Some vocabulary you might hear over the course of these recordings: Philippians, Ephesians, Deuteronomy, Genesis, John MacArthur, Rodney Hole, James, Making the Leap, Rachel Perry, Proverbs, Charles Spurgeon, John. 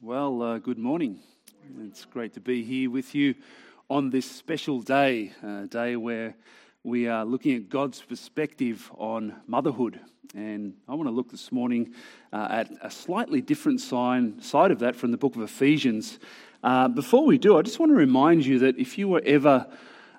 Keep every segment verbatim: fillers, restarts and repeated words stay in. Well, uh, good morning. It's great to be here with you on this special day, a day where we are looking at God's perspective on motherhood. And I want to look this morning uh, at a slightly different sign, side of that from the book of Ephesians. Uh, before we do, I just want to remind you that if you were ever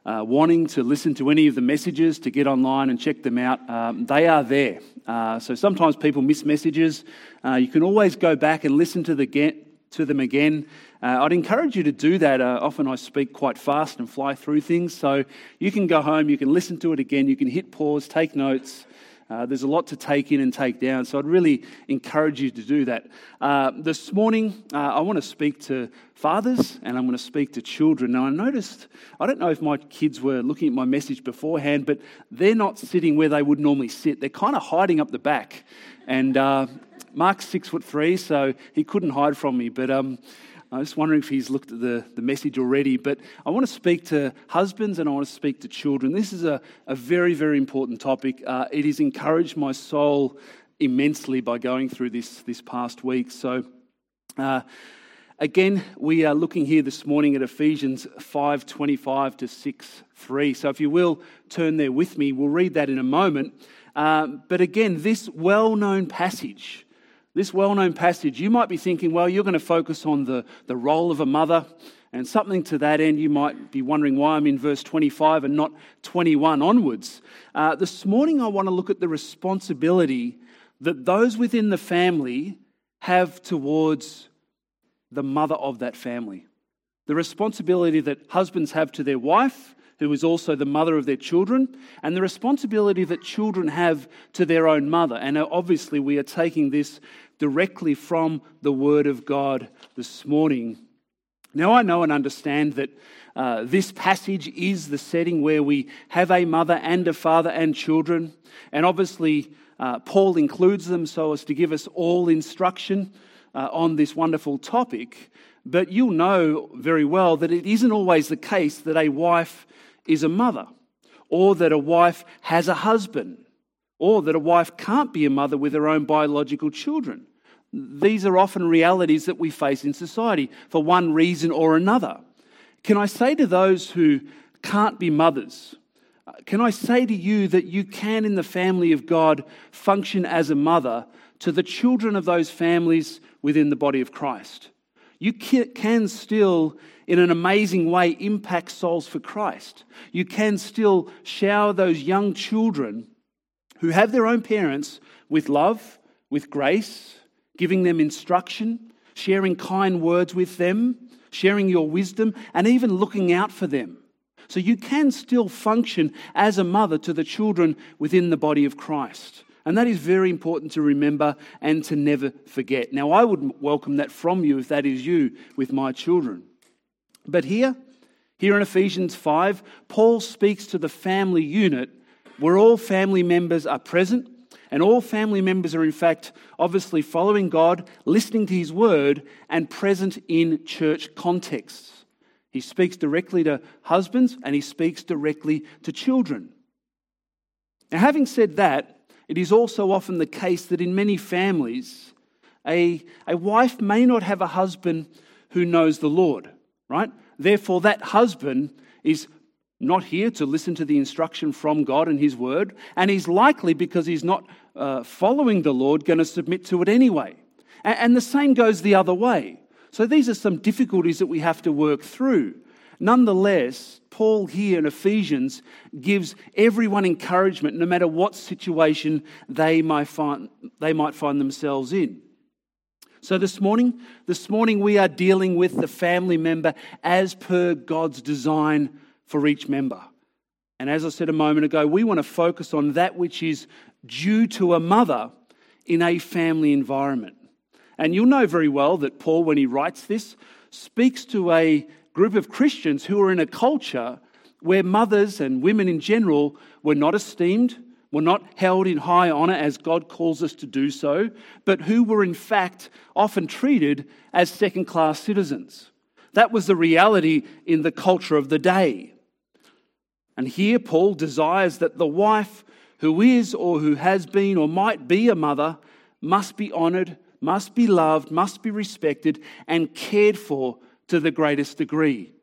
uh, wanting to listen to any of the messages, to get online and check them out, um, they are there. Uh, so sometimes people miss messages. Uh, you can always go back and listen to the get. to them again. Uh, I'd encourage you to do that. Uh, often I speak quite fast and fly through things, so you can go home, you can listen to it again, you can hit pause, take notes. Uh, there's a lot to take in and take down, so I'd really encourage you to do that. Uh, this morning, uh, I want to speak to fathers and I'm going to speak to children. Now, I noticed, I don't know if my kids were looking at my message beforehand, but they're not sitting where they would normally sit. They're kind of hiding up the back. And uh, Mark's six foot three, so he couldn't hide from me, but um, I was wondering if he's looked at the, the message already. But I want to speak to husbands and I want to speak to children. This is a, a very, very important topic. Uh, it has encouraged my soul immensely by going through this this past week. So uh, again, we are looking here this morning at Ephesians five twenty-five to six three. So if you will, turn there with me. We'll read that in a moment. Uh, but again, this well-known passage... This well-known passage, you might be thinking, well, you're going to focus on the, the role of a mother and something to that end. You might be wondering why I'm in verse twenty-five and not twenty-one onwards. Uh, this morning I want to look at the responsibility that those within the family have towards the mother of that family. The responsibility that husbands have to their wife, who is also the mother of their children, and the responsibility that children have to their own mother. And obviously we are taking this directly from the Word of God this morning. Now I know and understand that uh, this passage is the setting where we have a mother and a father and children, and obviously uh, Paul includes them so as to give us all instruction uh, on this wonderful topic. But you'll know very well that it isn't always the case that a wife is a mother, or that a wife has a husband, or that a wife can't be a mother with her own biological children. These are often realities that we face in society for one reason or another. Can I say to those who can't be mothers, can I say to you that you can in the family of God function as a mother to the children of those families within the body of Christ? You can still, in an amazing way, impact souls for Christ. You can still shower those young children who have their own parents with love, with grace, giving them instruction, sharing kind words with them, sharing your wisdom, and even looking out for them. So you can still function as a mother to the children within the body of Christ. And that is very important to remember and to never forget. Now, I would welcome that from you if that is you with my children. But here, here in Ephesians five, Paul speaks to the family unit where all family members are present, and all family members are in fact obviously following God, listening to His Word, and present in church contexts. He speaks directly to husbands and he speaks directly to children. Now, having said that, it is also often the case that in many families, a, a wife may not have a husband who knows the Lord, right? Therefore, that husband is not here to listen to the instruction from God and His Word, and he's likely, because he's not uh, following the Lord, going to submit to it anyway. And, and the same goes the other way. So these are some difficulties that we have to work through. Nonetheless, Paul here in Ephesians gives everyone encouragement, no matter what situation they might find, they might find themselves in. So this morning, this morning we are dealing with the family member as per God's design for each member. And as I said a moment ago, we want to focus on that which is due to a mother in a family environment. And you'll know very well that Paul, when he writes this, speaks to a group of Christians who were in a culture where mothers and women in general were not esteemed, were not held in high honor as God calls us to do so, but who were in fact often treated as second-class citizens. That was the reality in the culture of the day. And here Paul desires that the wife who is or who has been or might be a mother must be honored, must be loved, must be respected, and cared for to the greatest degree.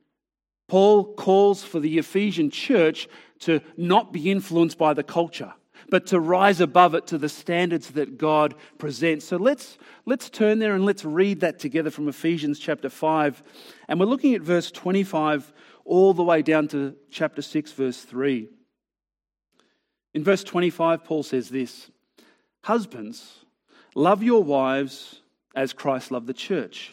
Paul calls for the Ephesian church to not be influenced by the culture, but to rise above it to the standards that God presents. So let's let's turn there and let's read that together from Ephesians chapter five. And we're looking at verse twenty-five all the way down to chapter six, verse three. In verse twenty-five, Paul says this, "Husbands, love your wives as Christ loved the church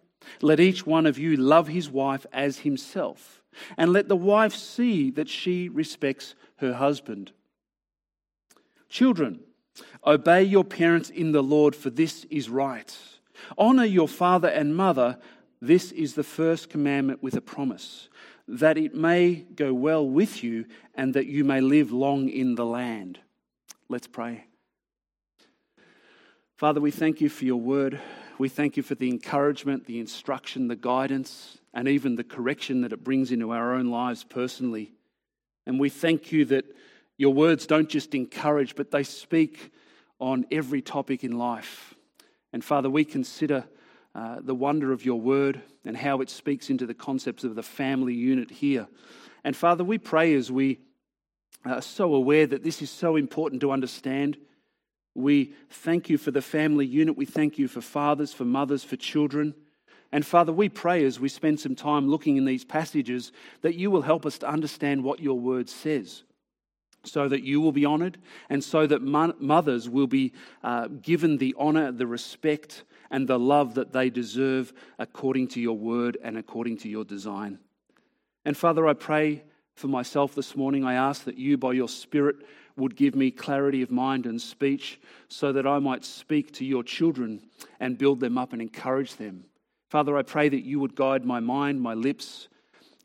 let each one of you love his wife as himself, and let the wife see that she respects her husband. Children, obey your parents in the Lord, for this is right. Honor your father and mother. This is the first commandment with a promise, that it may go well with you and that you may live long in the land." Let's pray. Father, we thank you for your word. We thank you for the encouragement, the instruction, the guidance, and even the correction that it brings into our own lives personally. And we thank you that your words don't just encourage, but they speak on every topic in life. And Father, we consider uh, the wonder of your word and how it speaks into the concepts of the family unit here. And Father, we pray, as we are so aware that this is so important to understand, we thank you for the family unit. We thank you for fathers, for mothers, for children. And Father, we pray, as we spend some time looking in these passages, that you will help us to understand what your word says, so that you will be honoured, and so that mo- mothers will be uh, given the honour, the respect, and the love that they deserve according to your word and according to your design. And Father, I pray for myself this morning. I ask that you, by your Spirit, would give me clarity of mind and speech, so that I might speak to your children and build them up and encourage them. Father, I pray that you would guide my mind, my lips,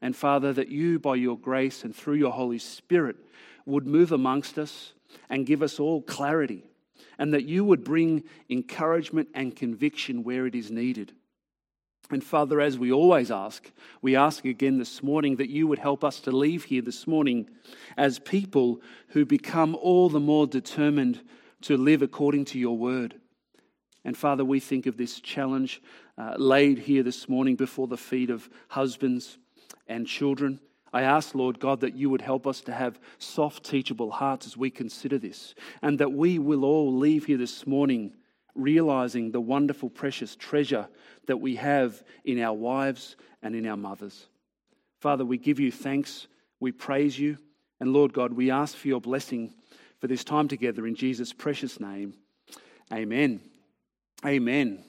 and Father, that you, by your grace and through your Holy Spirit, would move amongst us and give us all clarity, and that you would bring encouragement and conviction where it is needed. And Father, as we always ask, we ask again this morning that you would help us to leave here this morning as people who become all the more determined to live according to your word. And Father, we think of this challenge uh, laid here this morning before the feet of husbands and children. I ask, Lord God, that you would help us to have soft, teachable hearts as we consider this, and that we will all leave here this morning realizing the wonderful, precious treasure that we have in our wives and in our mothers. Father, we give you thanks, we praise you, and Lord God, we ask for your blessing for this time together in Jesus' precious name. Amen. Amen.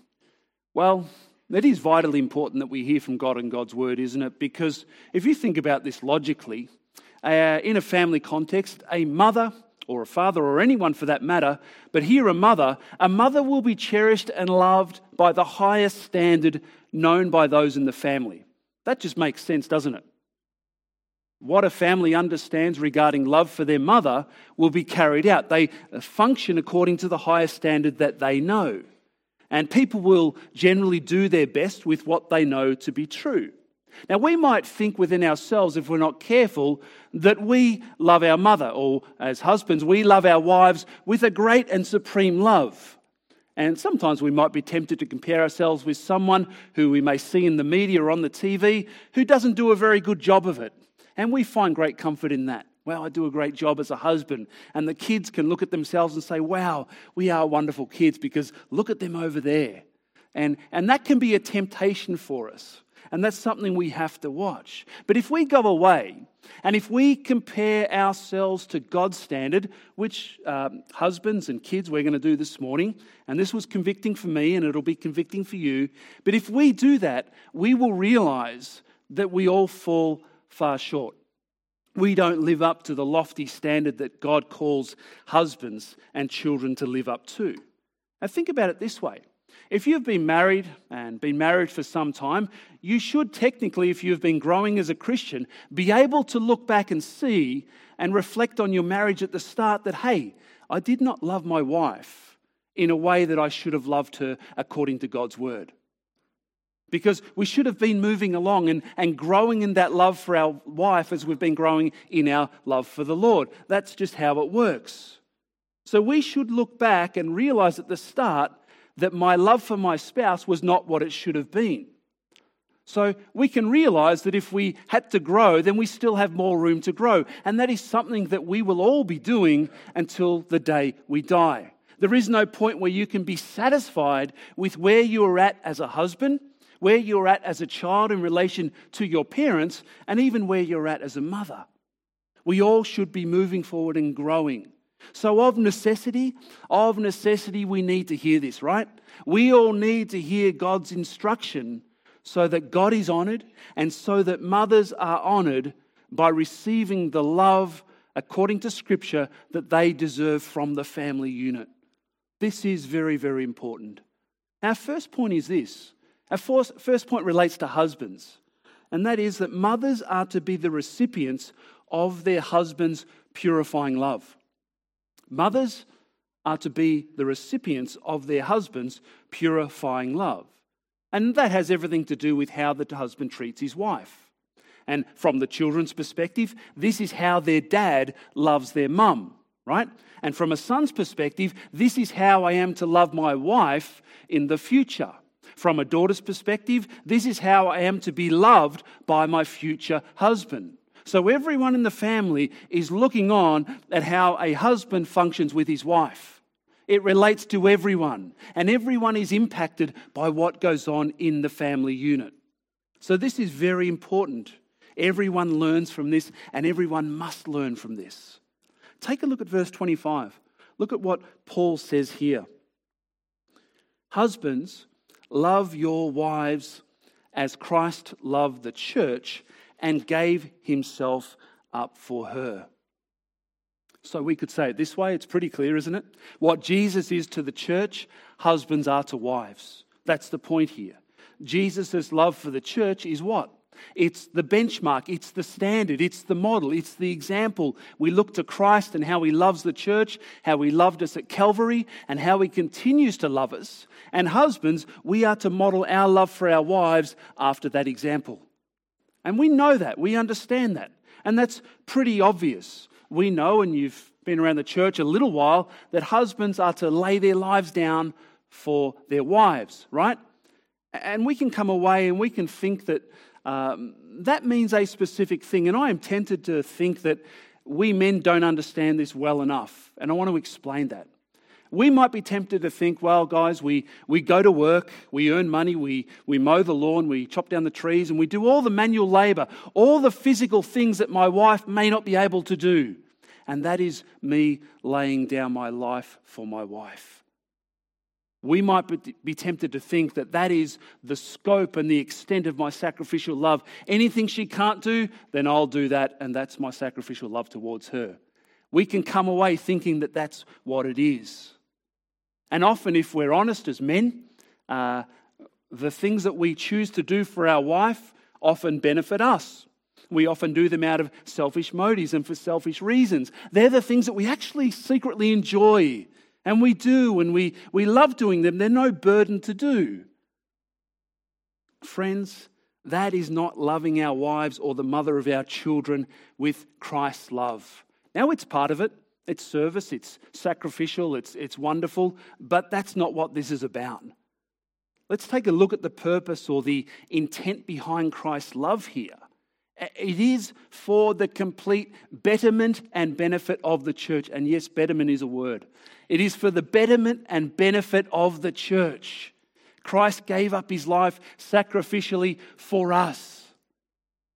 Well, it is vitally important that we hear from God and God's word, isn't it? Because if you think about this logically, uh, in a family context, a mother or a father, or anyone for that matter, but here a mother, a mother will be cherished and loved by the highest standard known by those in the family. That just makes sense, doesn't it? What a family understands regarding love for their mother will be carried out. They function according to the highest standard that they know. And people will generally do their best with what they know to be true. Now, we might think within ourselves, if we're not careful, that we love our mother, or as husbands, we love our wives with a great and supreme love. And sometimes we might be tempted to compare ourselves with someone who we may see in the media or on the T V who doesn't do a very good job of it. And we find great comfort in that. Wow, I do a great job as a husband. And the kids can look at themselves and say, wow, we are wonderful kids because look at them over there. And, and that can be a temptation for us. And that's something we have to watch. But if we go away and if we compare ourselves to God's standard, which um, husbands and kids we're going to do this morning, and this was convicting for me and it'll be convicting for you, but if we do that, we will realize that we all fall far short. We don't live up to the lofty standard that God calls husbands and children to live up to. Now think about it this way. If you've been married and been married for some time, you should technically, if you've been growing as a Christian, be able to look back and see and reflect on your marriage at the start that, hey, I did not love my wife in a way that I should have loved her according to God's word. Because we should have been moving along and, and growing in that love for our wife as we've been growing in our love for the Lord. That's just how it works. So we should look back and realize at the start that my love for my spouse was not what it should have been. So we can realize that if we had to grow, then we still have more room to grow. And that is something that we will all be doing until the day we die. There is no point where you can be satisfied with where you are at as a husband, where you're at as a child in relation to your parents, and even where you're at as a mother. We all should be moving forward and growing. So of necessity, of necessity, we need to hear this, right? We all need to hear God's instruction so that God is honored and so that mothers are honored by receiving the love according to Scripture that they deserve from the family unit. This is very, very important. Our first point is this. Our first point relates to husbands, and that is that mothers are to be the recipients of their husband's purifying love. Mothers are to be the recipients of their husband's purifying love. And that has everything to do with how the husband treats his wife. And from the children's perspective, this is how their dad loves their mum, right? And from a son's perspective, this is how I am to love my wife in the future. From a daughter's perspective, this is how I am to be loved by my future husband. So everyone in the family is looking on at how a husband functions with his wife. It relates to everyone, and everyone is impacted by what goes on in the family unit. So this is very important. Everyone learns from this, and everyone must learn from this. Take a look at verse twenty-five. Look at what Paul says here. Husbands, love your wives as Christ loved the church and gave himself up for her. So we could say it this way, it's pretty clear, isn't it? What Jesus is to the church, husbands are to wives. That's the point here. Jesus' love for the church is what? It's the benchmark, it's the standard, it's the model, it's the example. We look to Christ and how he loves the church, how he loved us at Calvary, and how he continues to love us. And husbands, we are to model our love for our wives after that example. And we know that, we understand that. And that's pretty obvious. We know, and you've been around the church a little while, that husbands are to lay their lives down for their wives, right? And we can come away and we can think that Um, that means a specific thing, and I am tempted to think that we men don't understand this well enough, and I want to explain that. We might be tempted to think, well, guys, we, we go to work, we earn money, we, we mow the lawn, we chop down the trees, and we do all the manual labour, all the physical things that my wife may not be able to do, and that is me laying down my life for my wife. We might be tempted to think that that is the scope and the extent of my sacrificial love. Anything she can't do, then I'll do that, and that's my sacrificial love towards her. We can come away thinking that that's what it is. And often, if we're honest as men, uh, the things that we choose to do for our wife often benefit us. We often do them out of selfish motives and for selfish reasons. They're the things that we actually secretly enjoy. And we do, and we, we love doing them. They're no burden to do. Friends, that is not loving our wives or the mother of our children with Christ's love. Now, it's part of it. It's service. It's sacrificial. It's, it's wonderful. But that's not what this is about. Let's take a look at the purpose or the intent behind Christ's love here. It is for the complete betterment and benefit of the church. And yes, betterment is a word. It is for the betterment and benefit of the church. Christ gave up his life sacrificially for us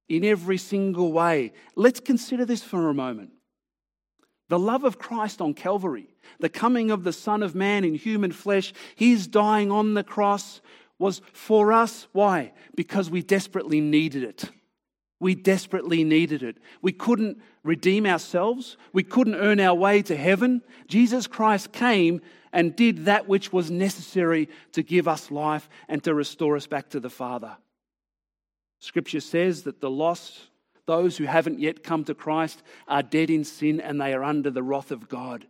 in every single way. Let's consider this for a moment. The love of Christ on Calvary, the coming of the Son of Man in human flesh, his dying on the cross was for us. Why? Because we desperately needed it. We desperately needed it. We couldn't redeem ourselves. We couldn't earn our way to heaven. Jesus Christ came and did that which was necessary to give us life and to restore us back to the Father. Scripture says that the lost, those who haven't yet come to Christ, are dead in sin and they are under the wrath of God.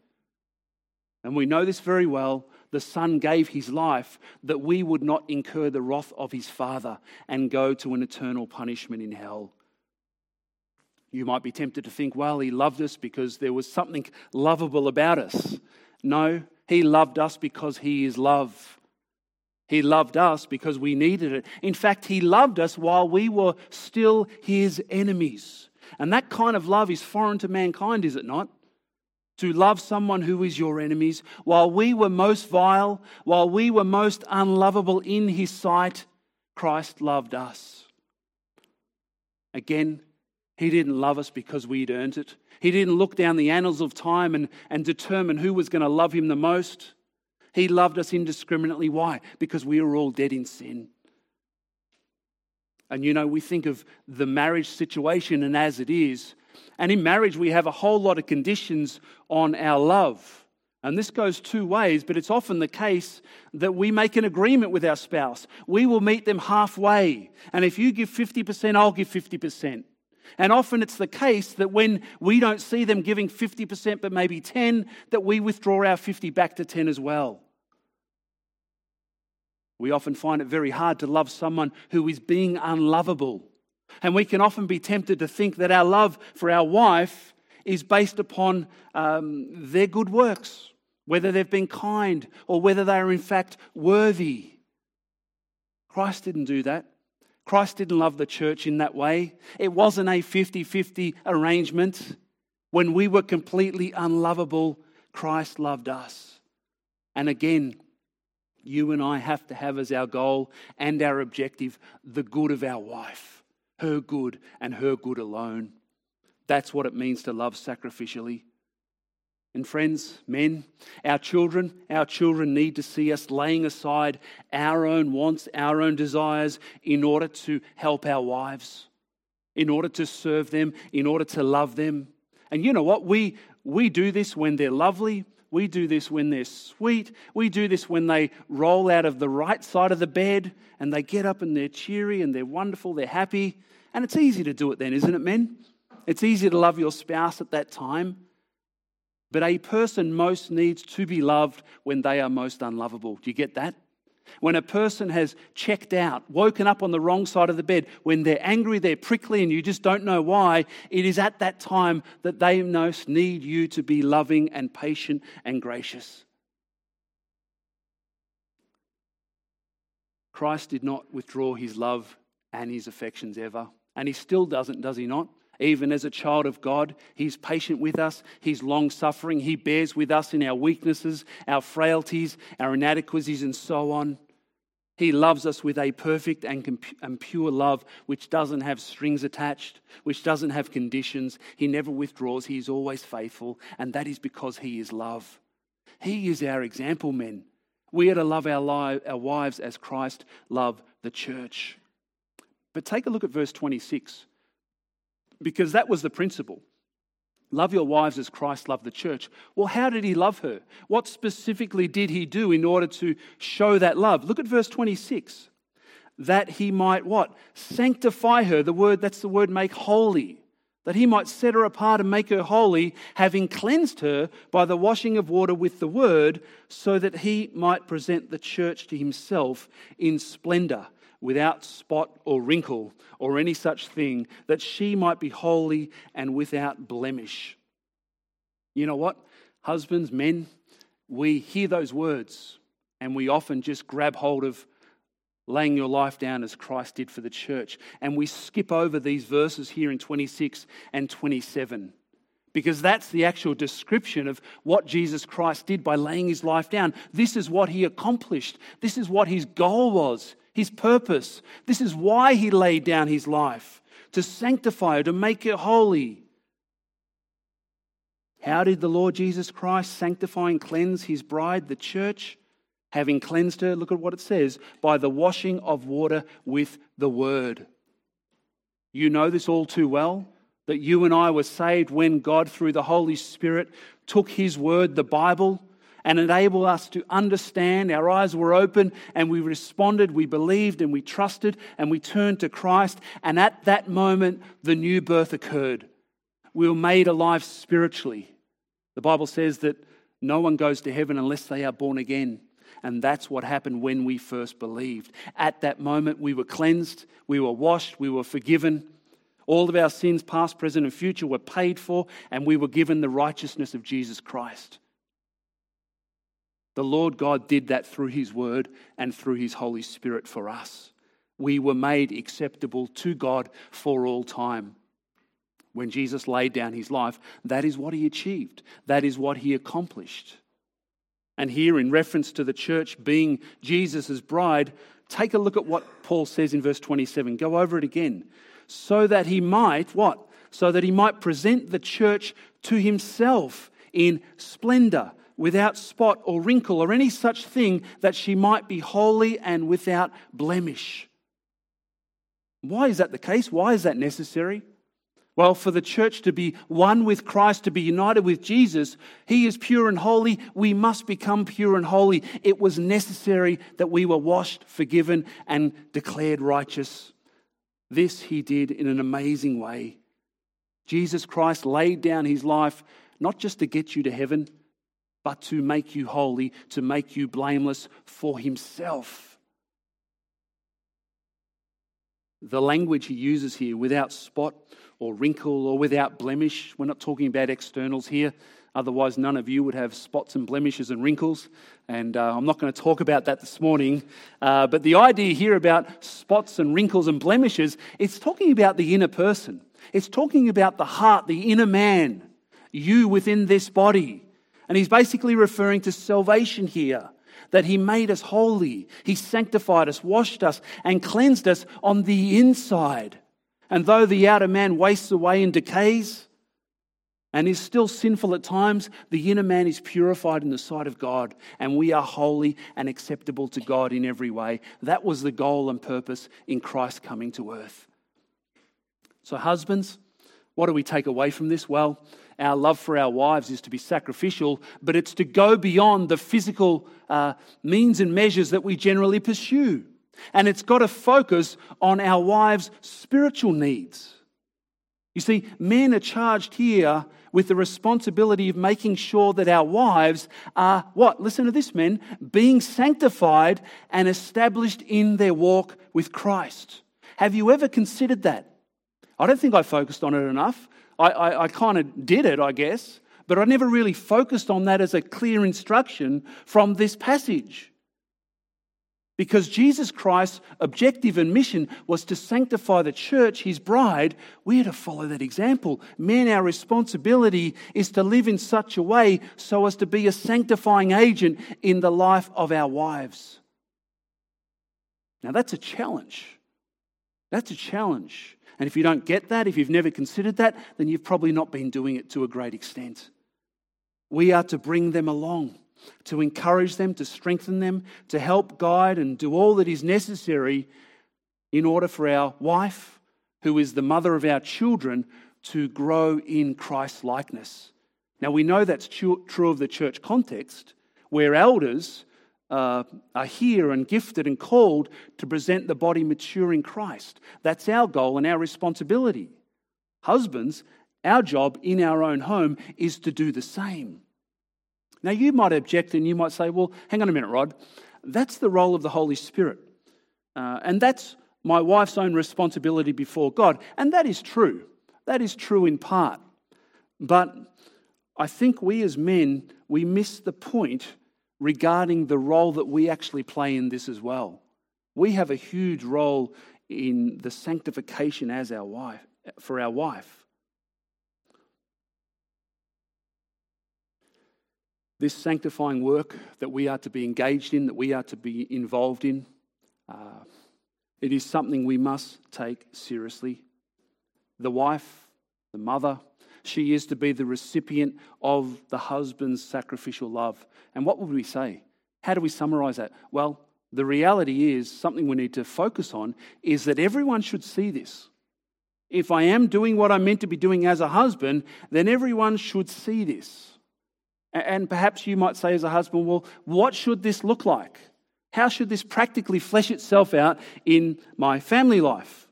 And we know this very well. The Son gave his life that we would not incur the wrath of his Father and go to an eternal punishment in hell. You might be tempted to think, well, he loved us because there was something lovable about us. No, he loved us because he is love. He loved us because we needed it. In fact, he loved us while we were still his enemies. And that kind of love is foreign to mankind, is it not? To love someone who is your enemies. While we were most vile, while we were most unlovable in his sight, Christ loved us. Again, he didn't love us because we'd earned it. He didn't look down the annals of time and, and determine who was going to love him the most. He loved us indiscriminately. Why? Because we were all dead in sin. And you know, we think of the marriage situation and as it is. And in marriage, we have a whole lot of conditions on our love. And this goes two ways, but it's often the case that we make an agreement with our spouse. We will meet them halfway. And if you give fifty percent, I'll give fifty percent. And often it's the case that when we don't see them giving fifty percent but maybe ten, that we withdraw our fifty back to ten as well. We often find it very hard to love someone who is being unlovable. And we can often be tempted to think that our love for our wife is based upon um, their good works, whether they've been kind or whether they are in fact worthy. Christ didn't do that. Christ didn't love the church in that way. It wasn't a fifty-fifty arrangement. When we were completely unlovable, Christ loved us. And again, you and I have to have as our goal and our objective the good of our wife, her good and her good alone. That's what it means to love sacrificially. And friends, men, our children, our children need to see us laying aside our own wants, our own desires in order to help our wives, in order to serve them, in order to love them. And you know what? We we do this when they're lovely. We do this when they're sweet. We do this when they roll out of the right side of the bed and they get up and they're cheery and they're wonderful, they're happy. And it's easy to do it then, isn't it, men? It's easy to love your spouse at that time. But a person most needs to be loved when they are most unlovable. Do you get that? When a person has checked out, woken up on the wrong side of the bed, when they're angry, they're prickly, and you just don't know why, it is at that time that they most need you to be loving and patient and gracious. Christ did not withdraw his love and his affections ever. And he still doesn't, does he not? Even as a child of God, he's patient with us, he's long-suffering, he bears with us in our weaknesses, our frailties, our inadequacies, and so on. He loves us with a perfect and pure love which doesn't have strings attached, which doesn't have conditions. He never withdraws, he is always faithful, and that is because he is love. He is our example, men. We are to love our, li- our wives as Christ loved the church. But take a look at verse twenty-six. Because that was the principle. Love your wives as Christ loved the church. Well, how did he love her? What specifically did he do in order to show that love? Look at verse twenty-six. That he might what? Sanctify her. The word, that's the word make holy. That he might set her apart and make her holy, having cleansed her by the washing of water with the word, so that he might present the church to himself in splendor, without spot or wrinkle or any such thing, that she might be holy and without blemish. You know what? Husbands, men, we hear those words and we often just grab hold of laying your life down as Christ did for the church. And we skip over these verses here in twenty-six and twenty-seven. Because that's the actual description of what Jesus Christ did by laying his life down. This is what he accomplished. This is what his goal was, his purpose. This is why he laid down his life, to sanctify her, to make her holy. How did the Lord Jesus Christ sanctify and cleanse his bride, the church? Having cleansed her, look at what it says, by the washing of water with the word. You know this all too well, that you and I were saved when God, through the Holy Spirit, took his word, the Bible, and enabled us to understand. Our eyes were open and we responded, we believed and we trusted and we turned to Christ. And at that moment, the new birth occurred. We were made alive spiritually. The Bible says that no one goes to heaven unless they are born again. And that's what happened when we first believed. At that moment, we were cleansed, we were washed, we were forgiven. All of our sins, past, present, and future, were paid for, and we were given the righteousness of Jesus Christ. The Lord God did that through his word and through his Holy Spirit for us. We were made acceptable to God for all time. When Jesus laid down his life, that is what he achieved. That is what he accomplished. And here, in reference to the church being Jesus' bride, take a look at what Paul says in verse twenty-seven. Go over it again. So that he might, what? So that he might present the church to himself in splendor, without spot or wrinkle or any such thing, that she might be holy and without blemish. Why is that the case? Why is that necessary? Well, for the church to be one with Christ, to be united with Jesus, he is pure and holy. We must become pure and holy. It was necessary that we were washed, forgiven, and declared righteous. This he did in an amazing way. Jesus Christ laid down his life, not just to get you to heaven, but to make you holy, to make you blameless for himself. The language he uses here, without spot or wrinkle or without blemish. We're not talking about externals here. Otherwise, none of you would have spots and blemishes and wrinkles. And uh, I'm not going to talk about that this morning. Uh, but the idea here about spots and wrinkles and blemishes, it's talking about the inner person. It's talking about the heart, the inner man, you within this body. And he's basically referring to salvation here, that he made us holy. He sanctified us, washed us, and cleansed us on the inside. And though the outer man wastes away and decays and is still sinful at times, the inner man is purified in the sight of God, and we are holy and acceptable to God in every way. That was the goal and purpose in Christ coming to earth. So husbands, what do we take away from this? Well, our love for our wives is to be sacrificial, but it's to go beyond the physical uh, means and measures that we generally pursue. And it's got to focus on our wives' spiritual needs. You see, men are charged here with the responsibility of making sure that our wives are, what? Listen to this, men, being sanctified and established in their walk with Christ. Have you ever considered that? I don't think I focused on it enough. I, I, I kind of did it, I guess, but I never really focused on that as a clear instruction from this passage. Because Jesus Christ's objective and mission was to sanctify the church, his bride, we are to follow that example. Men, our responsibility is to live in such a way so as to be a sanctifying agent in the life of our wives. Now that's a challenge. That's a challenge. And if you don't get that, if you've never considered that, then you've probably not been doing it to a great extent. We are to bring them along, to encourage them, to strengthen them, to help guide and do all that is necessary in order for our wife, who is the mother of our children, to grow in Christ's likeness. Now, we know that's true of the church context, where elders uh, are here and gifted and called to present the body mature in Christ. That's our goal and our responsibility. Husbands, our job in our own home is to do the same. Now, you might object and you might say, well, hang on a minute, Rod. That's the role of the Holy Spirit. Uh, and that's my wife's own responsibility before God. And that is true. That is true in part. But I think we as men, we miss the point regarding the role that we actually play in this as well. We have a huge role in the sanctification as our wife, for our wife. this sanctifying work that we are to be engaged in, that we are to be involved in, uh, it is something we must take seriously. The wife, the mother, she is to be the recipient of the husband's sacrificial love. And what would we say? How do we summarize that? Well, the reality is, something we need to focus on is that everyone should see this. If I am doing what I'm meant to be doing as a husband, then everyone should see this. And perhaps you might say as a husband, well, what should this look like? How should this practically flesh itself out in my family life?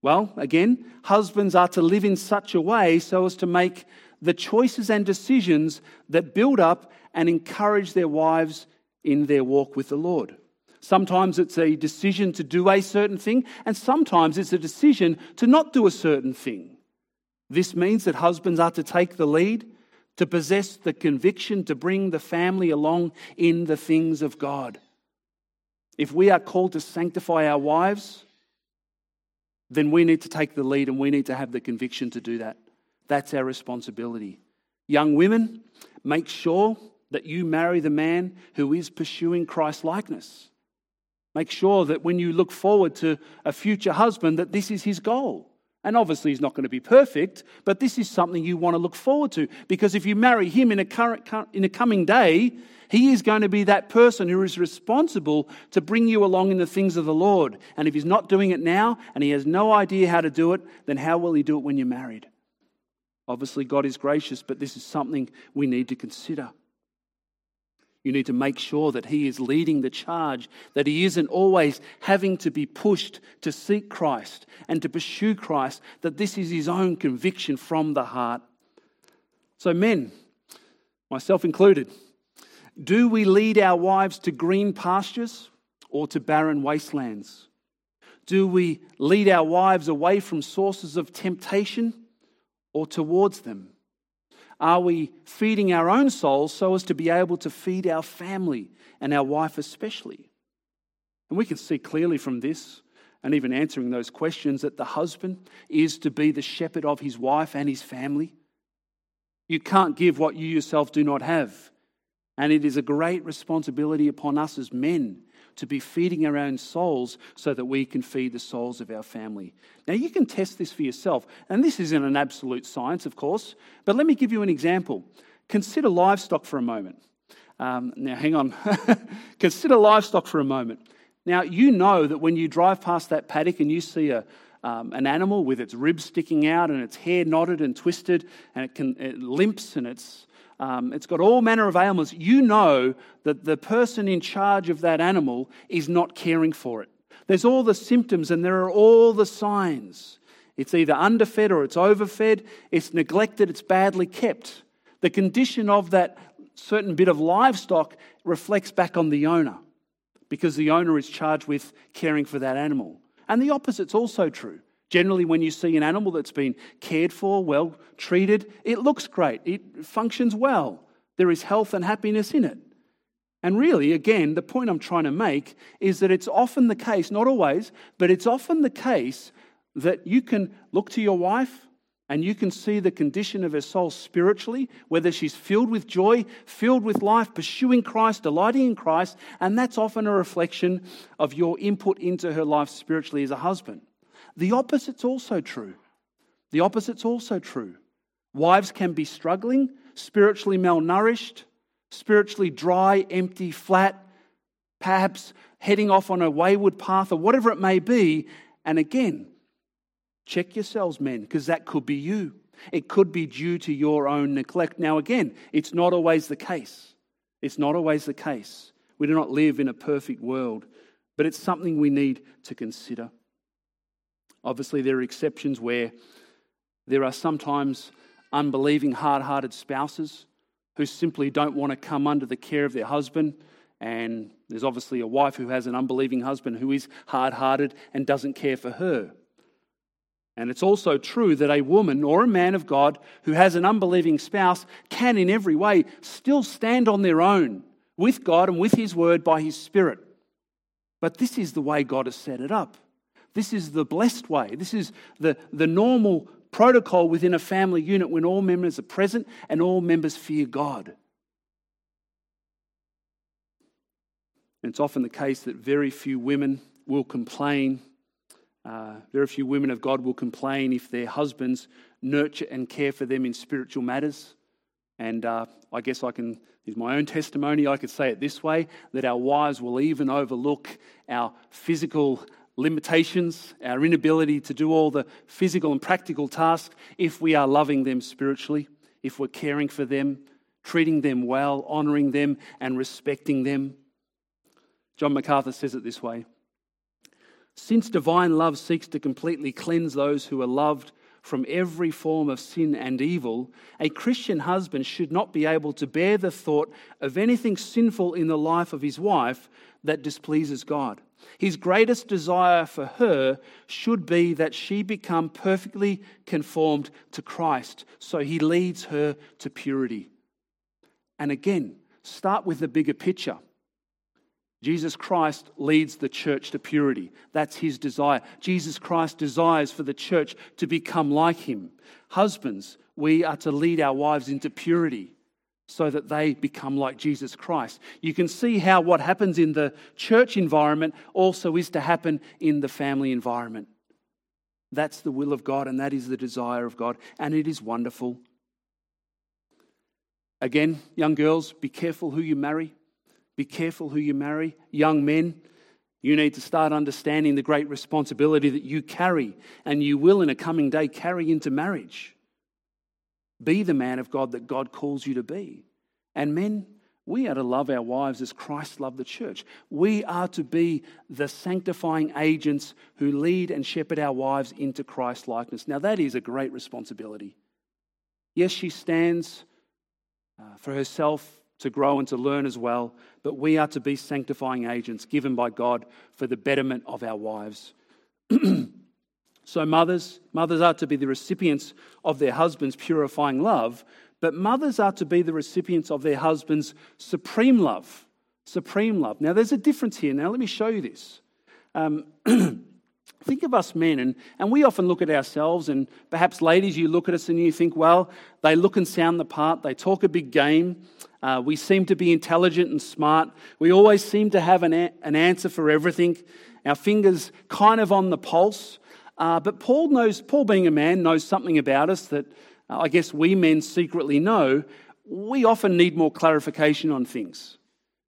Well, again, husbands are to live in such a way so as to make the choices and decisions that build up and encourage their wives in their walk with the Lord. Sometimes it's a decision to do a certain thing, and sometimes it's a decision to not do a certain thing. This means that husbands are to take the lead, to possess the conviction to bring the family along in the things of God. If we are called to sanctify our wives, then we need to take the lead and we need to have the conviction to do that. That's our responsibility. Young women, make sure that you marry the man who is pursuing Christ-likeness. Make sure that when you look forward to a future husband, that this is his goal. And obviously he's not going to be perfect, but this is something you want to look forward to. Because if you marry him in a, current, in a coming day, he is going to be that person who is responsible to bring you along in the things of the Lord. And if he's not doing it now and he has no idea how to do it, then how will he do it when you're married? Obviously God is gracious, but this is something we need to consider. You need to make sure that he is leading the charge, that he isn't always having to be pushed to seek Christ and to pursue Christ, that this is his own conviction from the heart. So men, myself included, do we lead our wives to green pastures or to barren wastelands? Do we lead our wives away from sources of temptation or towards them? Are we feeding our own souls so as to be able to feed our family and our wife especially? And we can see clearly from this, and even answering those questions, that the husband is to be the shepherd of his wife and his family. You can't give what you yourself do not have. And it is a great responsibility upon us as men to be feeding our own souls so that we can feed the souls of our family. Now, you can test this for yourself. And this isn't an absolute science, of course. But let me give you an example. Consider livestock for a moment. Um, now, hang on. Consider livestock for a moment. Now, you know that when you drive past that paddock and you see a Um, an animal with its ribs sticking out and its hair knotted and twisted, and it can it limps and it's um, it's got all manner of ailments, you know that the person in charge of that animal is not caring for it. There's all the symptoms and there are all the signs. It's either underfed or it's overfed. It's neglected. It's badly kept. The condition of that certain bit of livestock reflects back on the owner, because the owner is charged with caring for that animal. And the opposite's also true. Generally, when you see an animal that's been cared for, well treated, it looks great. It functions well. There is health and happiness in it. And really, again, the point I'm trying to make is that it's often the case, not always, but it's often the case that you can look to your wife and you can see the condition of her soul spiritually, whether she's filled with joy, filled with life, pursuing Christ, delighting in Christ, and that's often a reflection of your input into her life spiritually as a husband. The opposite's also true. The opposite's also true. Wives can be struggling, spiritually malnourished, spiritually dry, empty, flat, perhaps heading off on a wayward path or whatever it may be, and again, check yourselves, men, because that could be you. It could be due to your own neglect. Now, again, it's not always the case. It's not always the case. We do not live in a perfect world, but it's something we need to consider. Obviously, there are exceptions where there are sometimes unbelieving, hard-hearted spouses who simply don't want to come under the care of their husband. And there's obviously a wife who has an unbelieving husband who is hard-hearted and doesn't care for her. And it's also true that a woman or a man of God who has an unbelieving spouse can in every way still stand on their own with God and with His Word by His Spirit. But this is the way God has set it up. This is the blessed way. This is the, the normal protocol within a family unit when all members are present and all members fear God. And it's often the case that very few women will complain. Uh, very few women of God will complain if their husbands nurture and care for them in spiritual matters. And uh, I guess I can, with my own testimony, I could say it this way, that our wives will even overlook our physical limitations, our inability to do all the physical and practical tasks if we are loving them spiritually, if we're caring for them, treating them well, honouring them and respecting them. John MacArthur says it this way, "Since divine love seeks to completely cleanse those who are loved from every form of sin and evil, a Christian husband should not be able to bear the thought of anything sinful in the life of his wife that displeases God. His greatest desire for her should be that she become perfectly conformed to Christ, so he leads her to purity." And again, start with the bigger picture. Jesus Christ leads the church to purity. That's his desire. Jesus Christ desires for the church to become like him. Husbands, we are to lead our wives into purity so that they become like Jesus Christ. You can see how what happens in the church environment also is to happen in the family environment. That's the will of God, and that is the desire of God, and it is wonderful. Again, young girls, be careful who you marry. Be careful who you marry. Young men, you need to start understanding the great responsibility that you carry and you will in a coming day carry into marriage. Be the man of God that God calls you to be. And men, we are to love our wives as Christ loved the church. We are to be the sanctifying agents who lead and shepherd our wives into Christ likeness. Now that is a great responsibility. Yes, she stands uh, for herself to grow and to learn as well, but we are to be sanctifying agents given by God for the betterment of our wives. So mothers, mothers are to be the recipients of their husbands' purifying love, but mothers are to be the recipients of their husbands' supreme love, supreme love. Now there's a difference here. Now let me show you this. Um, Think of us men, and, and we often look at ourselves, and perhaps ladies, you look at us and you think, well, they look and sound the part, they talk a big game, uh, we seem to be intelligent and smart, we always seem to have an, a- an answer for everything, our fingers kind of on the pulse, uh, but Paul knows, Paul being a man, knows something about us that uh, I guess we men secretly know. We often need more clarification on things.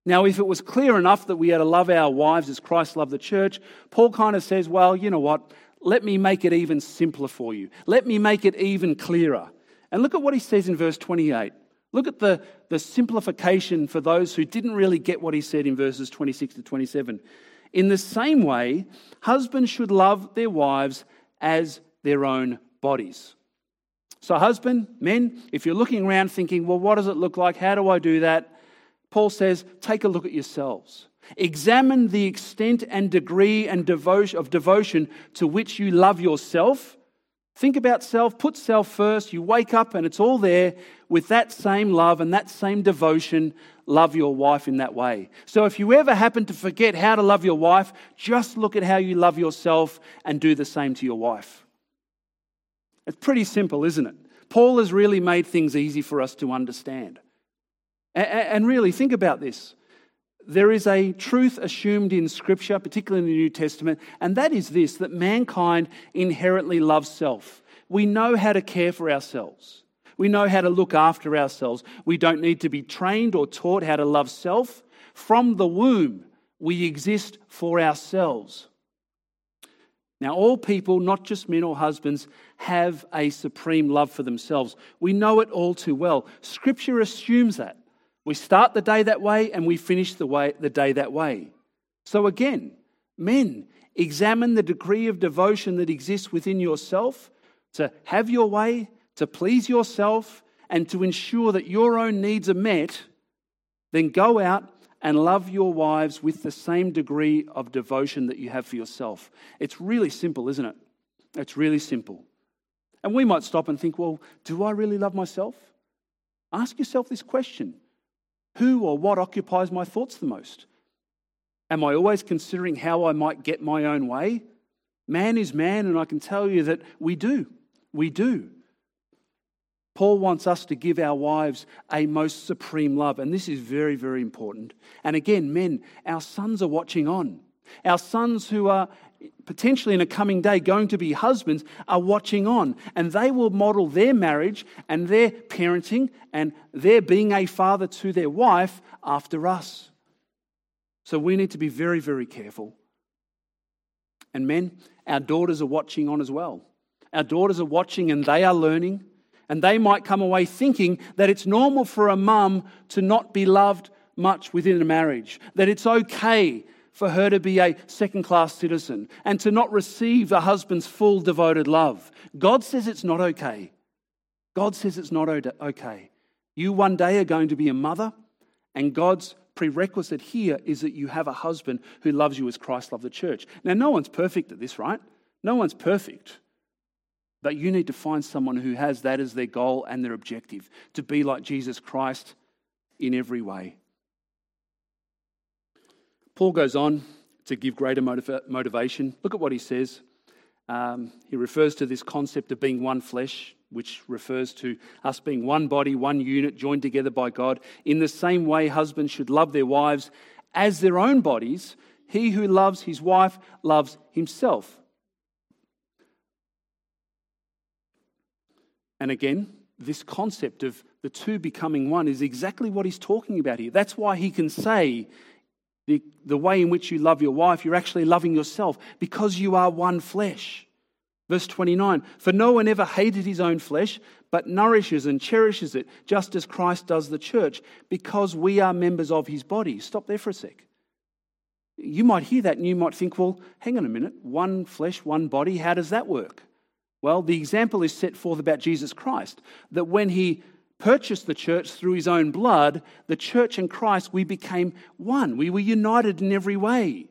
Now, if it was clear enough that we had to love our wives as Christ loved the church, Paul kind of says, well, you know what, let me make it even simpler for you. Let me make it even clearer. And look at what he says in verse twenty-eight. Look at the, the simplification for those who didn't really get what he said in verses twenty-six to twenty-seven. "In the same way, husbands should love their wives as their own bodies." So husband, men, if you're looking around thinking, well, what does it look like? How do I do that? Paul says, take a look at yourselves. Examine the extent and degree and devotion of devotion to which you love yourself. Think about self, put self first. You wake up and it's all there. With that same love and that same devotion, love your wife in that way. So if you ever happen to forget how to love your wife, just look at how you love yourself and do the same to your wife. It's pretty simple, isn't it? Paul has really made things easy for us to understand. And really, think about this. There is a truth assumed in Scripture, particularly in the New Testament, and that is this, that mankind inherently loves self. We know how to care for ourselves. We know how to look after ourselves. We don't need to be trained or taught how to love self. From the womb, we exist for ourselves. Now, all people, not just men or husbands, have a supreme love for themselves. We know it all too well. Scripture assumes that. We start the day that way and we finish the way the day that way. So again, men, examine the degree of devotion that exists within yourself to have your way, to please yourself, and to ensure that your own needs are met. Then go out and love your wives with the same degree of devotion that you have for yourself. It's really simple, isn't it? It's really simple. And we might stop and think, well, do I really love myself? Ask yourself this question. Who or what occupies my thoughts the most? Am I always considering how I might get my own way? Man is man, and I can tell you that we do. We do. Paul wants us to give our wives a most supreme love. And this is very, very important. And again, men, our sons are watching on. Our sons who are potentially in a coming day going to be husbands are watching on. And they will model their marriage and their parenting and their being a father to their wife after us. So we need to be very, very careful. And men, our daughters are watching on as well. Our daughters are watching and they are learning. And they might come away thinking that it's normal for a mum to not be loved much within a marriage, that it's okay for her to be a second-class citizen and to not receive a husband's full devoted love. God says it's not okay. God says it's not okay. You one day are going to be a mother, and God's prerequisite here is that you have a husband who loves you as Christ loved the church. Now, no one's perfect at this, right? No one's perfect. But you need to find someone who has that as their goal and their objective, to be like Jesus Christ in every way. Paul goes on to give greater motiv- motivation. Look at what he says. Um, he refers to this concept of being one flesh, which refers to us being one body, one unit, joined together by God. In the same way, husbands should love their wives as their own bodies. He who loves his wife loves himself. And again, this concept of the two becoming one is exactly what he's talking about here. That's why he can say the, the way in which you love your wife, you're actually loving yourself, because you are one flesh. Verse twenty-nine, for no one ever hated his own flesh, but nourishes and cherishes it, just as Christ does the church, because we are members of his body. Stop there for a sec. You might hear that and you might think, well, hang on a minute, one flesh, one body, how does that work? Well, the example is set forth about Jesus Christ, that when he purchased the church through his own blood, the church and Christ, we became one. We were united in every way.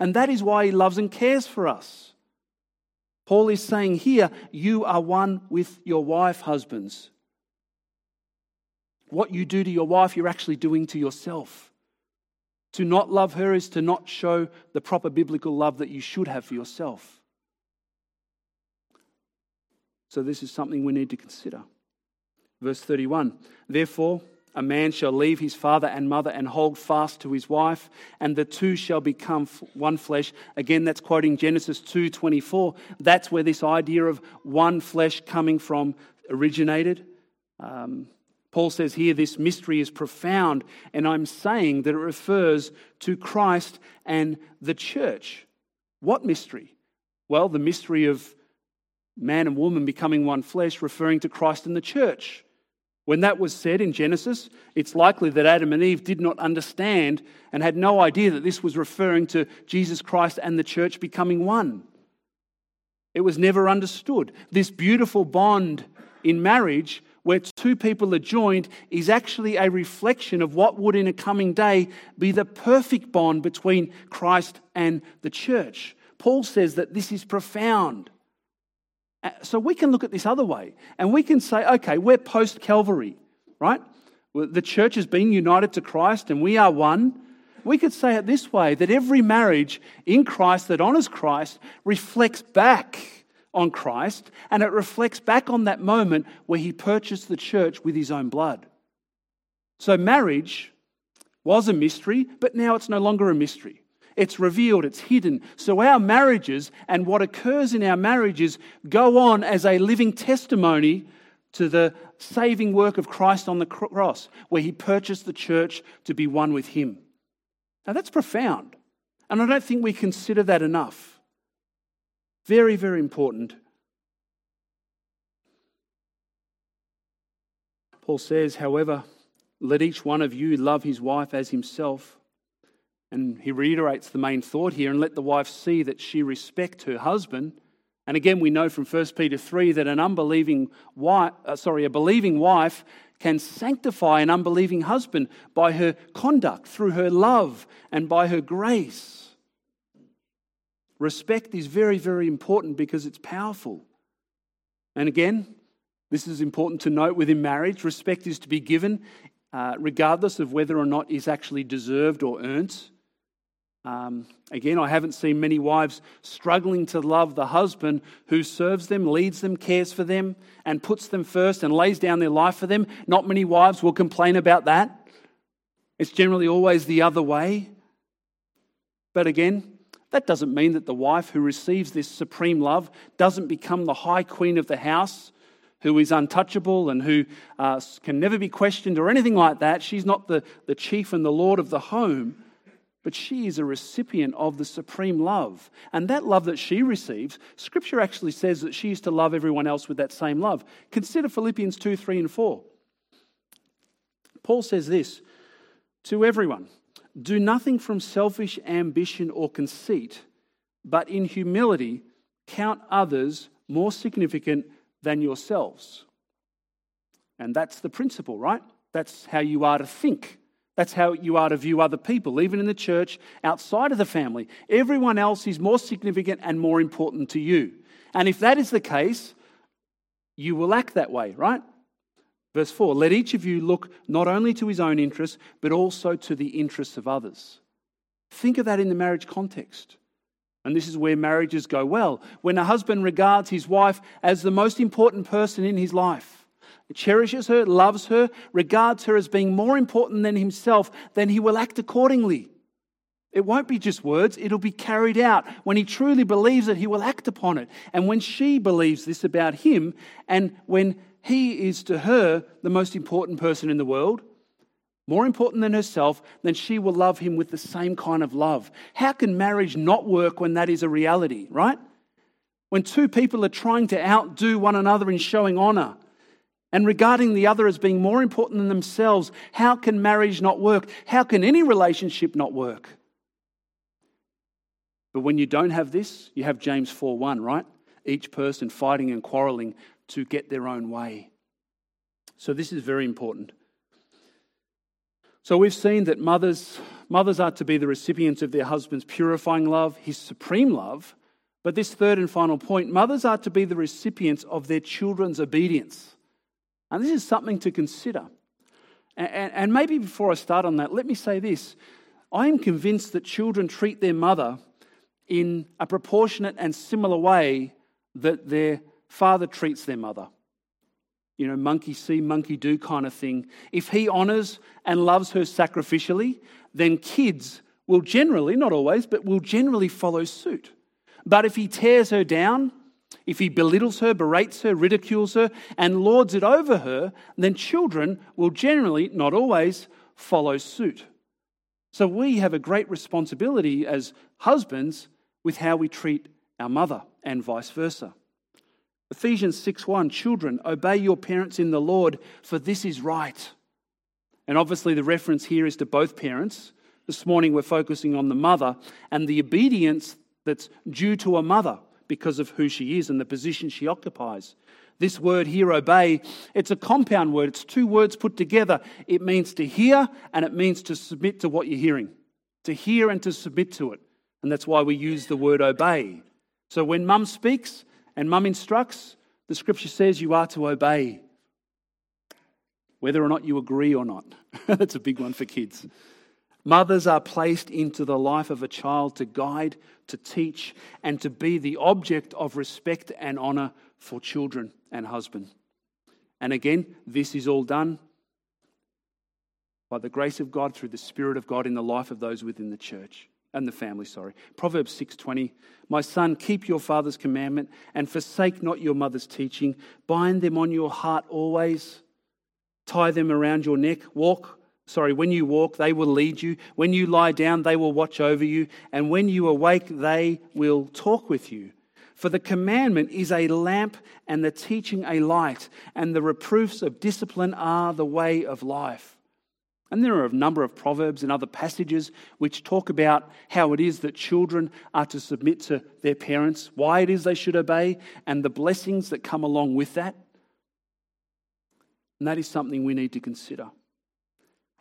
And that is why he loves and cares for us. Paul is saying here, you are one with your wife, husbands. What you do to your wife, you're actually doing to yourself. To not love her is to not show the proper biblical love that you should have for yourself. So this is something we need to consider. Verse thirty-one, therefore a man shall leave his father and mother and hold fast to his wife, and the two shall become one flesh. Again, that's quoting Genesis two twenty-four. That's where this idea of one flesh coming from originated. Um, Paul says here, this mystery is profound, and I'm saying that it refers to Christ and the church. What mystery? Well, the mystery of man and woman becoming one flesh, referring to Christ and the church. When that was said in Genesis, it's likely that Adam and Eve did not understand and had no idea that this was referring to Jesus Christ and the church becoming one. It was never understood. This beautiful bond in marriage where two people are joined is actually a reflection of what would in a coming day be the perfect bond between Christ and the church. Paul says that this is profound. So we can look at this other way, and we can say, okay, we're post-Calvary, right? The church has been united to Christ and we are one. We could say it this way, that every marriage in Christ that honours Christ reflects back on Christ, and it reflects back on that moment where he purchased the church with his own blood. So marriage was a mystery, but now it's no longer a mystery. It's revealed, it's hidden. So our marriages and what occurs in our marriages go on as a living testimony to the saving work of Christ on the cross, where he purchased the church to be one with him. Now that's profound, and I don't think we consider that enough. Very, very important. Paul says, however, let each one of you love his wife as himself. And he reiterates the main thought here, and let the wife see that she respect her husband. And again, we know from First Peter three that an unbelieving wife, uh, sorry, a believing wife can sanctify an unbelieving husband by her conduct, through her love, and by her grace. Respect is very, very important because it's powerful. And again, this is important to note within marriage. Respect is to be given uh, regardless of whether or not is actually deserved or earned. Um, again, I haven't seen many wives struggling to love the husband who serves them, leads them, cares for them, and puts them first and lays down their life for them. Not many wives will complain about that. It's generally always the other way. But again, that doesn't mean that the wife who receives this supreme love doesn't become the high queen of the house, who is untouchable and who uh, can never be questioned or anything like that. She's not the, the chief and the lord of the home. But she is a recipient of the supreme love. And that love that she receives, Scripture actually says that she is to love everyone else with that same love. Consider Philippians two, three and four. Paul says this, to everyone, do nothing from selfish ambition or conceit, but in humility count others more significant than yourselves. And that's the principle, right? That's how you are to think. That's how you are to view other people, even in the church, outside of the family. Everyone else is more significant and more important to you. And if that is the case, you will act that way, right? Verse four, let each of you look not only to his own interests, but also to the interests of others. Think of that in the marriage context. And this is where marriages go well. When a husband regards his wife as the most important person in his life, cherishes her, loves her, regards her as being more important than himself, then he will act accordingly. It won't be just words, it'll be carried out. When he truly believes it, he will act upon it. And when she believes this about him, and when he is to her the most important person in the world, more important than herself, then she will love him with the same kind of love. How can marriage not work when that is a reality, right? When two people are trying to outdo one another in showing honor, and regarding the other as being more important than themselves, how can marriage not work? How can any relationship not work? But when you don't have this, you have James four one, right? Each person fighting and quarreling to get their own way. So this is very important. So we've seen that mothers, mothers are to be the recipients of their husband's purifying love, his supreme love. But this third and final point, mothers are to be the recipients of their children's obedience. And this is something to consider. And, and maybe before I start on that, let me say this. I am convinced that children treat their mother in a proportionate and similar way that their father treats their mother. You know, monkey see, monkey do kind of thing. If he honors and loves her sacrificially, then kids will generally, not always, but will generally follow suit. But if he tears her down, if he belittles her, berates her, ridicules her, and lords it over her, then children will generally, not always, follow suit. So we have a great responsibility as husbands with how we treat our mother and vice versa. Ephesians six one, children, obey your parents in the Lord, for this is right. And obviously the reference here is to both parents. This morning we're focusing on the mother and the obedience that's due to a mother, because of who she is and the position she occupies. This word here, obey, it's a compound word. It's two words put together. It means to hear and it means to submit to what you're hearing. To hear and to submit to it. And that's why we use the word obey. So when mum speaks and mum instructs, the Scripture says you are to obey, whether or not you agree or not. That's a big one for kids. Mothers are placed into the life of a child to guide, to teach, and to be the object of respect and honour for children and husband. And again, this is all done by the grace of God through the Spirit of God in the life of those within the church and the family, sorry. Proverbs six twenty, my son, keep your father's commandment and forsake not your mother's teaching. Bind them on your heart always. Tie them around your neck. Walk Sorry, when you walk, they will lead you. When you lie down, they will watch over you. And when you awake, they will talk with you. For the commandment is a lamp and the teaching a light, and the reproofs of discipline are the way of life. And there are a number of proverbs and other passages which talk about how it is that children are to submit to their parents, why it is they should obey, and the blessings that come along with that. And that is something we need to consider.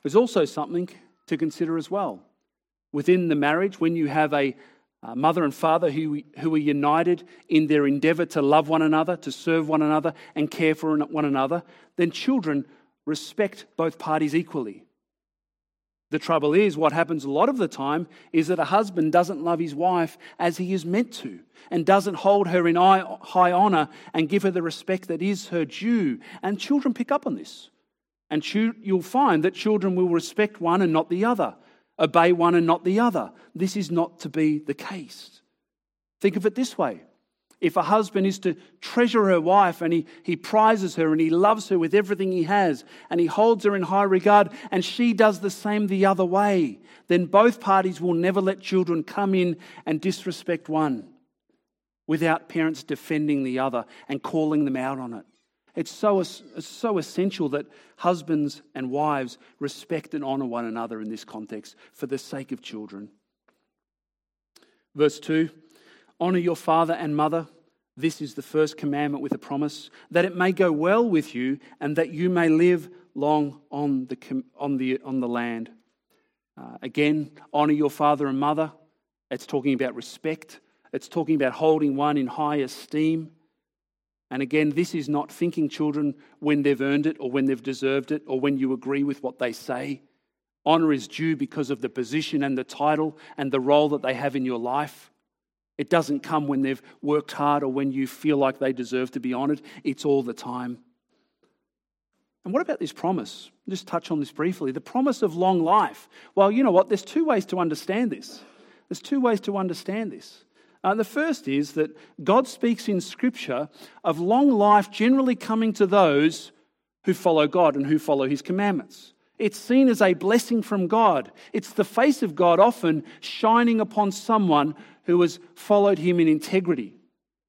There's also something to consider as well. Within the marriage, when you have a mother and father who, who are united in their endeavour to love one another, to serve one another and care for one another, then children respect both parties equally. The trouble is, what happens a lot of the time is that a husband doesn't love his wife as he is meant to, and doesn't hold her in high honor and give her the respect that is her due. And children pick up on this. And you'll find that children will respect one and not the other, obey one and not the other. This is not to be the case. Think of it this way. If a husband is to treasure her wife and he, he prizes her and he loves her with everything he has and he holds her in high regard and she does the same the other way, then both parties will never let children come in and disrespect one without parents defending the other and calling them out on it. It's so, it's so essential that husbands and wives respect and honour one another in this context for the sake of children. Verse two, honour your father and mother. This is the first commandment with a promise, that it may go well with you and that you may live long on the on the, on the land. Uh, again, honour your father and mother. It's talking about respect. It's talking about holding one in high esteem. And again, this is not thinking children when they've earned it or when they've deserved it or when you agree with what they say. Honour is due because of the position and the title and the role that they have in your life. It doesn't come when they've worked hard or when you feel like they deserve to be honoured. It's all the time. And what about this promise? I'll just touch on this briefly. The promise of long life. Well, you know what? There's two ways to understand this. There's two ways to understand this. Uh, the first is that God speaks in Scripture of long life generally coming to those who follow God and who follow His commandments. It's seen as a blessing from God. It's the face of God often shining upon someone who has followed Him in integrity.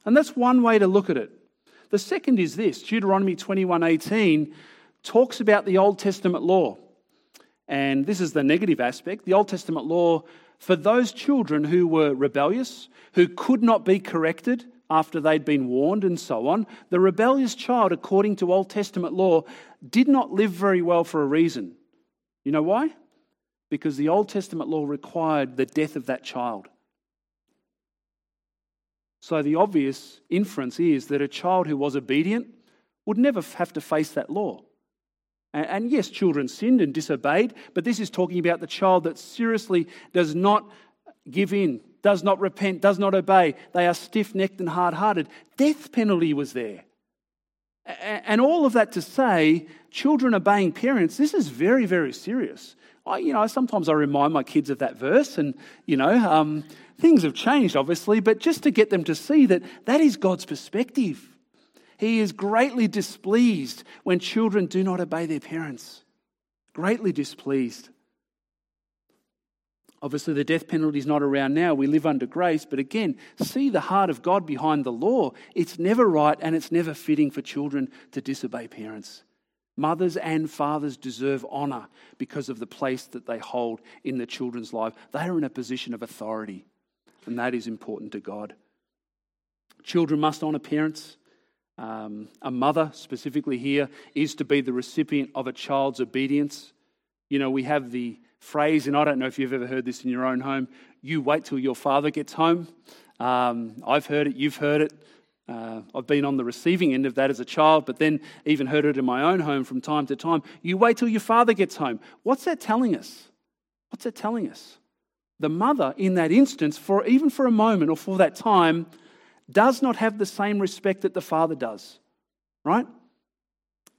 And that's one way to look at it. The second is this. Deuteronomy twenty-one eighteen talks about the Old Testament law. And this is the negative aspect. The Old Testament law for those children who were rebellious, who could not be corrected after they'd been warned and so on, the rebellious child, according to Old Testament law, did not live very well for a reason. You know why? Because the Old Testament law required the death of that child. So the obvious inference is that a child who was obedient would never have to face that law. And yes, children sinned and disobeyed, but this is talking about the child that seriously does not give in, does not repent, does not obey. They are stiff-necked and hard-hearted. Death penalty was there. And all of that to say, children obeying parents, this is very, very serious. I, you know, sometimes I remind my kids of that verse and, you know, um, things have changed obviously, but just to get them to see that that is God's perspective. He is greatly displeased when children do not obey their parents. Greatly displeased. Obviously, the death penalty is not around now. We live under grace. But again, see the heart of God behind the law. It's never right and it's never fitting for children to disobey parents. Mothers and fathers deserve honour because of the place that they hold in the children's life. They are in a position of authority, and that is important to God. Children must honour parents. Um, a mother, specifically here, is to be the recipient of a child's obedience. You know, we have the phrase, and I don't know if you've ever heard this in your own home, you wait till your father gets home. Um, I've heard it, you've heard it. Uh, I've been on the receiving end of that as a child, but then even heard it in my own home from time to time. You wait till your father gets home. What's that telling us? What's that telling us? The mother, in that instance, for even for a moment or for that time, does not have the same respect that the father does, right?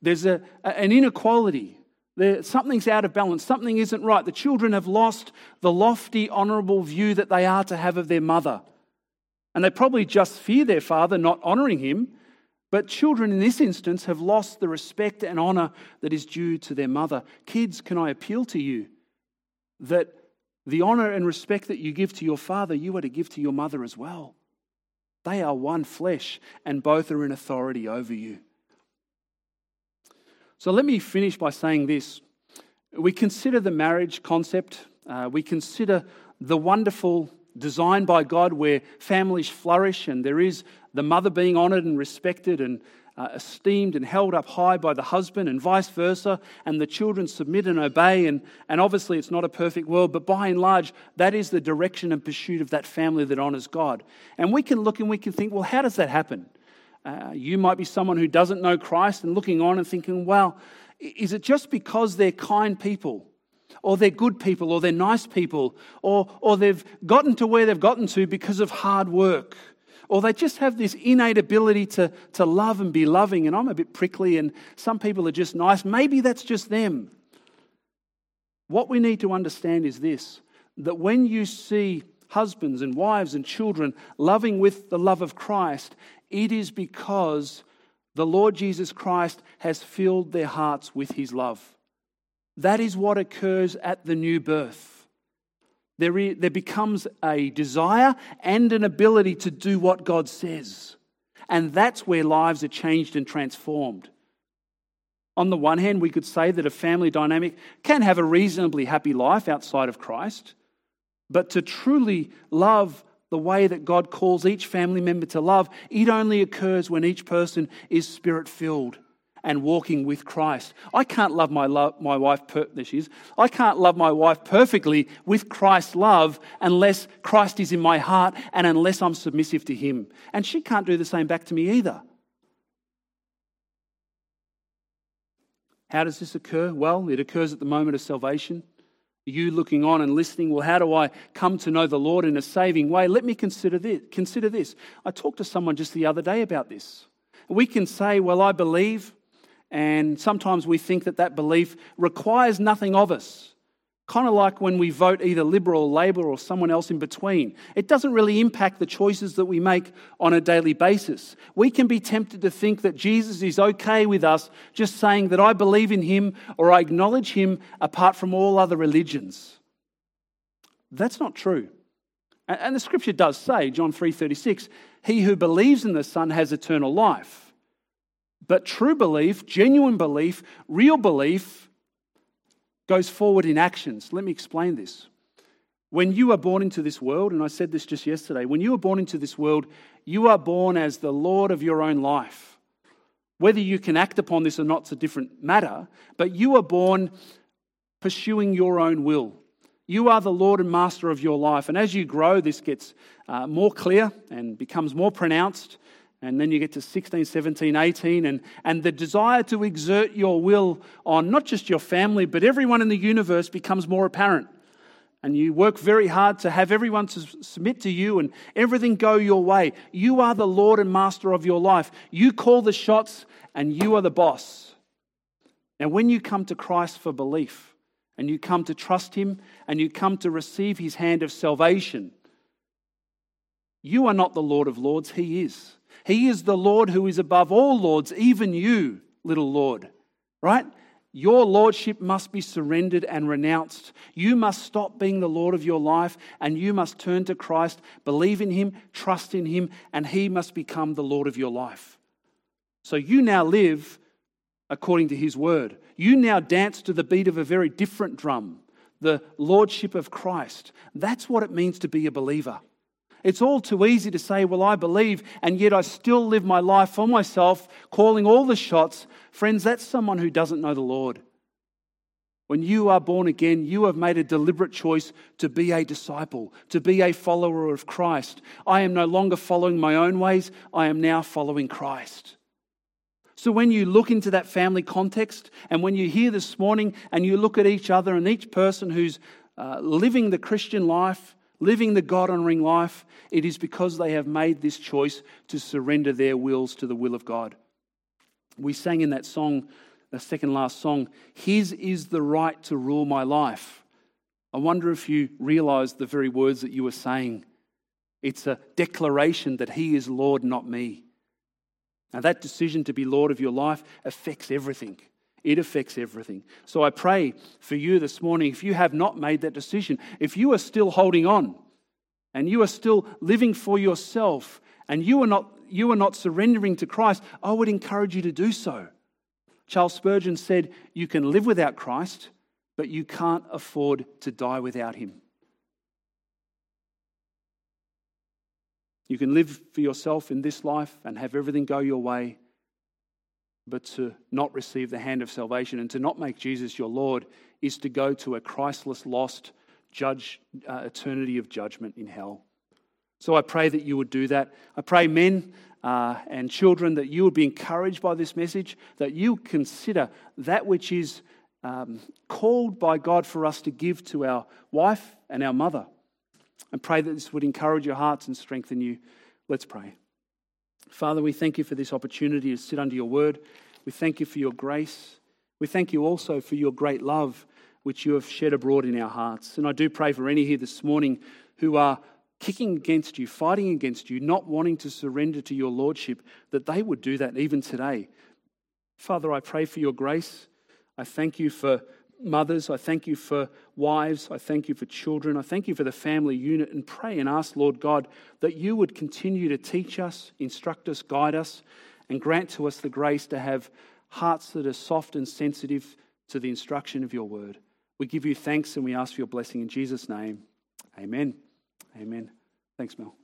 There's a, an inequality. There, something's out of balance. Something isn't right. The children have lost the lofty, honourable view that they are to have of their mother. And they probably just fear their father not honouring him. But children in this instance have lost the respect and honour that is due to their mother. Kids, can I appeal to you that the honour and respect that you give to your father, you are to give to your mother as well. They are one flesh and both are in authority over you. So let me finish by saying this. We consider the marriage concept. Uh, we consider the wonderful design by God where families flourish and there is the mother being honoured and respected and uh, esteemed and held up high by the husband and vice versa, and the children submit and obey. And, and obviously it's not a perfect world, but by and large, that is the direction and pursuit of that family that honours God. And we can look and we can think, well, how does that happen? Uh, you might be someone who doesn't know Christ and looking on and thinking, well, is it just because they're kind people? or they're good people, or they're nice people, or, or they've gotten to where they've gotten to because of hard work, or they just have this innate ability to, to love and be loving, and I'm a bit prickly, and some people are just nice. Maybe that's just them. What we need to understand is this, that when you see husbands and wives and children loving with the love of Christ, it is because the Lord Jesus Christ has filled their hearts with his love. That is what occurs at the new birth. There, is, there becomes a desire and an ability to do what God says. And that's where lives are changed and transformed. On the one hand, we could say that a family dynamic can have a reasonably happy life outside of Christ. But to truly love the way that God calls each family member to love, it only occurs when each person is Spirit-filled and walking with Christ. I can't love my lo- my wife per- there she is. I can't love my wife perfectly with Christ's love unless Christ is in my heart and unless I'm submissive to him. And she can't do the same back to me either. How does this occur? Well, it occurs at the moment of salvation. You looking on and listening, well, how do I come to know the Lord in a saving way? Let me consider this. Consider this. I talked to someone just the other day about this. We can say, well, I believe, and sometimes we think that that belief requires nothing of us. Kind of like when we vote either Liberal or Labor or someone else in between. It doesn't really impact the choices that we make on a daily basis. We can be tempted to think that Jesus is okay with us just saying that I believe in him or I acknowledge him apart from all other religions. That's not true. And the scripture does say, John three thirty-six, he who believes in the Son has eternal life. But true belief, genuine belief, real belief, goes forward in actions. Let me explain this. When you are born into this world, and I said this just yesterday, when you are born into this world, you are born as the Lord of your own life. Whether you can act upon this or not is a different matter, but you are born pursuing your own will. You are the Lord and Master of your life. And as you grow, this gets uh, more clear and becomes more pronounced. And then you get to sixteen, seventeen, eighteen, and, and the desire to exert your will on not just your family, but everyone in the universe becomes more apparent. And you work very hard to have everyone to submit to you and everything go your way. You are the Lord and Master of your life. You call the shots and you are the boss. Now, when you come to Christ for belief and you come to trust him and you come to receive his hand of salvation, you are not the Lord of Lords, he is. He is the Lord who is above all lords, even you, little Lord, right? Your lordship must be surrendered and renounced. You must stop being the Lord of your life and you must turn to Christ, believe in him, trust in him, and he must become the Lord of your life. So you now live according to his word. You now dance to the beat of a very different drum, the lordship of Christ. That's what it means to be a believer. It's all too easy to say, well, I believe, and yet I still live my life for myself, calling all the shots. Friends, that's someone who doesn't know the Lord. When you are born again, you have made a deliberate choice to be a disciple, to be a follower of Christ. I am no longer following my own ways. I am now following Christ. So when you look into that family context, and when you hear this morning, and you look at each other and each person who's uh, living the Christian life, living the God-honouring life, it is because they have made this choice to surrender their wills to the will of God. We sang in that song, the second last song, his is the right to rule my life. I wonder if you realise the very words that you were saying. It's a declaration that he is Lord, not me. Now that decision to be Lord of your life affects everything. It affects everything. So I pray for you this morning, if you have not made that decision, if you are still holding on and you are still living for yourself and you are not you are not surrendering to Christ, I would encourage you to do so. Charles Spurgeon said, you can live without Christ, but you can't afford to die without him. You can live for yourself in this life and have everything go your way, but to not receive the hand of salvation and to not make Jesus your Lord is to go to a Christless, lost judge, uh, eternity of judgment in hell. So I pray that you would do that. I pray, men uh, and children, that you would be encouraged by this message, that you consider that which is um, called by God for us to give to our wife and our mother. And pray that this would encourage your hearts and strengthen you. Let's pray. Father, we thank you for this opportunity to sit under your word. We thank you for your grace. We thank you also for your great love, which you have shed abroad in our hearts. And I do pray for any here this morning who are kicking against you, fighting against you, not wanting to surrender to your lordship, that they would do that even today. Father, I pray for your grace. I thank you for mothers. I thank you for wives. I thank you for children. I thank you for the family unit, and pray and ask, Lord God, that you would continue to teach us, instruct us, guide us, and grant to us the grace to have hearts that are soft and sensitive to the instruction of your word. We give you thanks and we ask for your blessing in Jesus' name. Amen. Amen. Thanks, Mel.